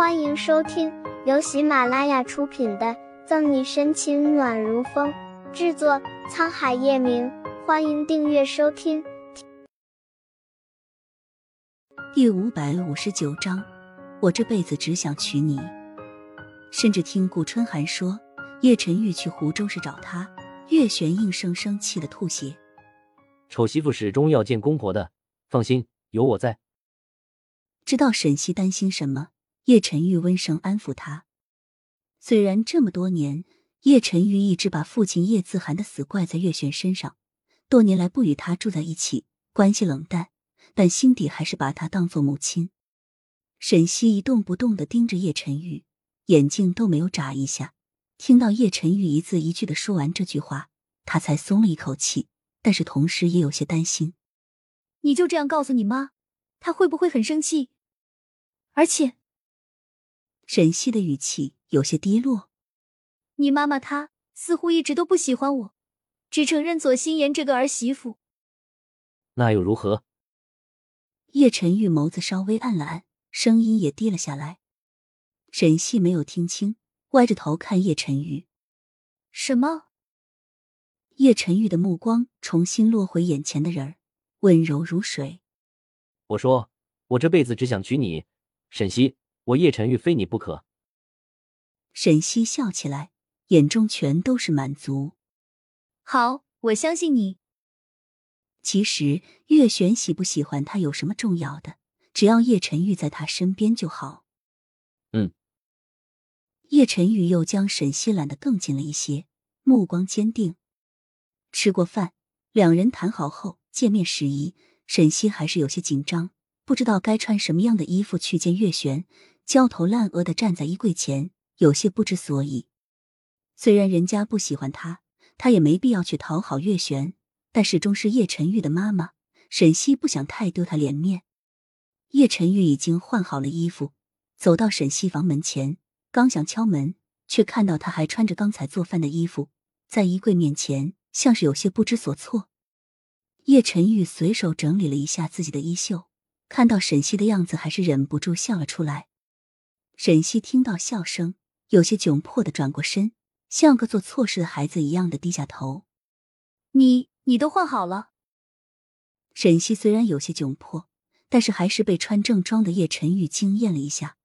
欢迎收听由喜马拉雅出品的《赠你深情暖如风》，制作沧海夜明。欢迎订阅收听。第559章，我这辈子只想娶你。甚至听顾春寒说叶晨玉去湖州市找他，岳玄硬生生气得吐血。丑媳妇始终要见公婆的，放心，有我在。知道沈西担心什么，叶晨玉温声安抚他。虽然这么多年叶晨玉一直把父亲叶自寒的死怪在岳玄身上，多年来不与他住在一起，关系冷淡，但心底还是把他当作母亲。沈西一动不动地盯着叶晨玉，眼睛都没有眨一下，听到叶晨玉一字一句地说完这句话，他才松了一口气，但是同时也有些担心。你就这样告诉你妈，她会不会很生气？而且沈西的语气有些低落，你妈妈她似乎一直都不喜欢我，只承认左心言这个儿媳妇。那又如何？叶晨玉眸子稍微暗了暗，声音也低了下来。沈西没有听清，歪着头看叶晨玉。什么？叶晨玉的目光重新落回眼前的人，温柔如水。我说，我这辈子只想娶你，沈西，我叶晨玉非你不可。沈西笑起来，眼中全都是满足。好，我相信你。其实岳玄喜不喜欢他有什么重要的，只要叶晨玉在他身边就好。嗯。叶晨玉又将沈西揽得更近了一些，目光坚定。吃过饭，两人谈好后见面时宜，沈西还是有些紧张，不知道该穿什么样的衣服去见岳玄，焦头烂额地站在衣柜前，有些不知所以。虽然人家不喜欢他，他也没必要去讨好岳玄，但始终是叶晨玉的妈妈，沈西不想太丢他脸面。叶晨玉已经换好了衣服，走到沈西房门前，刚想敲门，却看到他还穿着刚才做饭的衣服，在衣柜面前像是有些不知所措。叶晨玉随手整理了一下自己的衣袖，看到沈西的样子还是忍不住笑了出来。沈西听到笑声，有些窘迫地转过身，像个做错事的孩子一样的低下头。你都换好了？沈西虽然有些窘迫，但是还是被穿正装的叶晨玉惊艳了一下。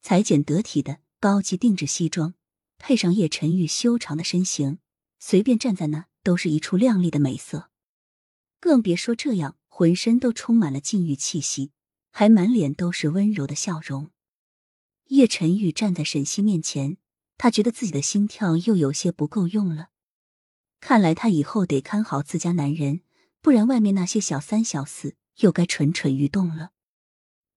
裁剪得体的高级定制西装，配上叶晨玉修长的身形，随便站在那都是一处亮丽的美色。更别说这样浑身都充满了禁欲气息，还满脸都是温柔的笑容。叶晨玉站在沈西面前，他觉得自己的心跳又有些不够用了。看来他以后得看好自家男人，不然外面那些小三小四又该蠢蠢欲动了。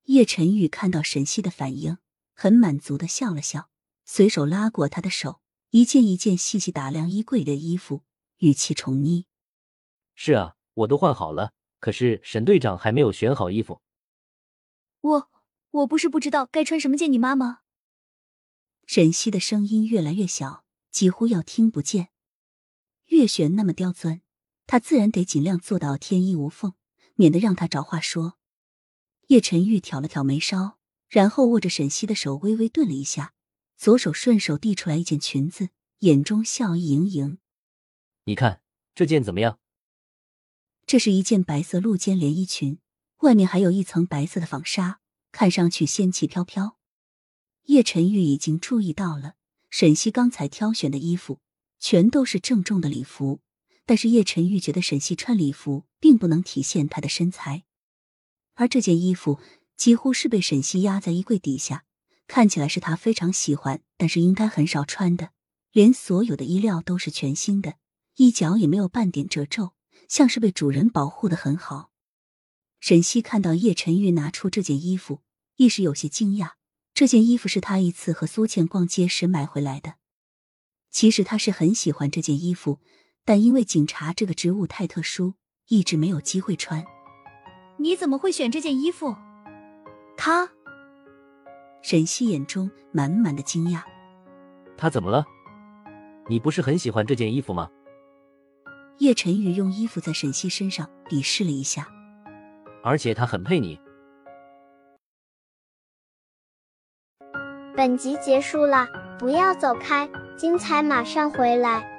叶晨玉看到沈西的反应，很满足地笑了笑，随手拉过他的手，一件一件细细打量衣柜的衣服，语气宠溺。是啊，我都换好了，可是沈队长还没有选好衣服。我不是不知道该穿什么见你妈吗？沈西的声音越来越小，几乎要听不见。岳玄那么刁钻，他自然得尽量做到天衣无缝，免得让他找话说。叶晨玉挑了挑眉梢，然后握着沈西的手微微顿了一下，左手顺手递出来一件裙子，眼中笑意盈盈。你看这件怎么样？这是一件白色露肩连衣裙，外面还有一层白色的纺纱，看上去仙气飘飘。叶晨玉已经注意到了，沈西刚才挑选的衣服全都是郑重的礼服，但是叶晨玉觉得沈西穿礼服并不能体现她的身材，而这件衣服几乎是被沈西压在衣柜底下，看起来是她非常喜欢，但是应该很少穿的，连所有的衣料都是全新的，衣角也没有半点褶皱，像是被主人保护得很好。沈西看到叶晨玉拿出这件衣服，一时有些惊讶，这件衣服是她一次和苏倩逛街时买回来的。其实她是很喜欢这件衣服，但因为警察这个职务太特殊，一直没有机会穿。你怎么会选这件衣服？她？沈西眼中满满的惊讶。她怎么了？你不是很喜欢这件衣服吗？叶晨宇用衣服在沈西身上比试了一下。而且她很配你。本集结束了，不要走开，精彩马上回来。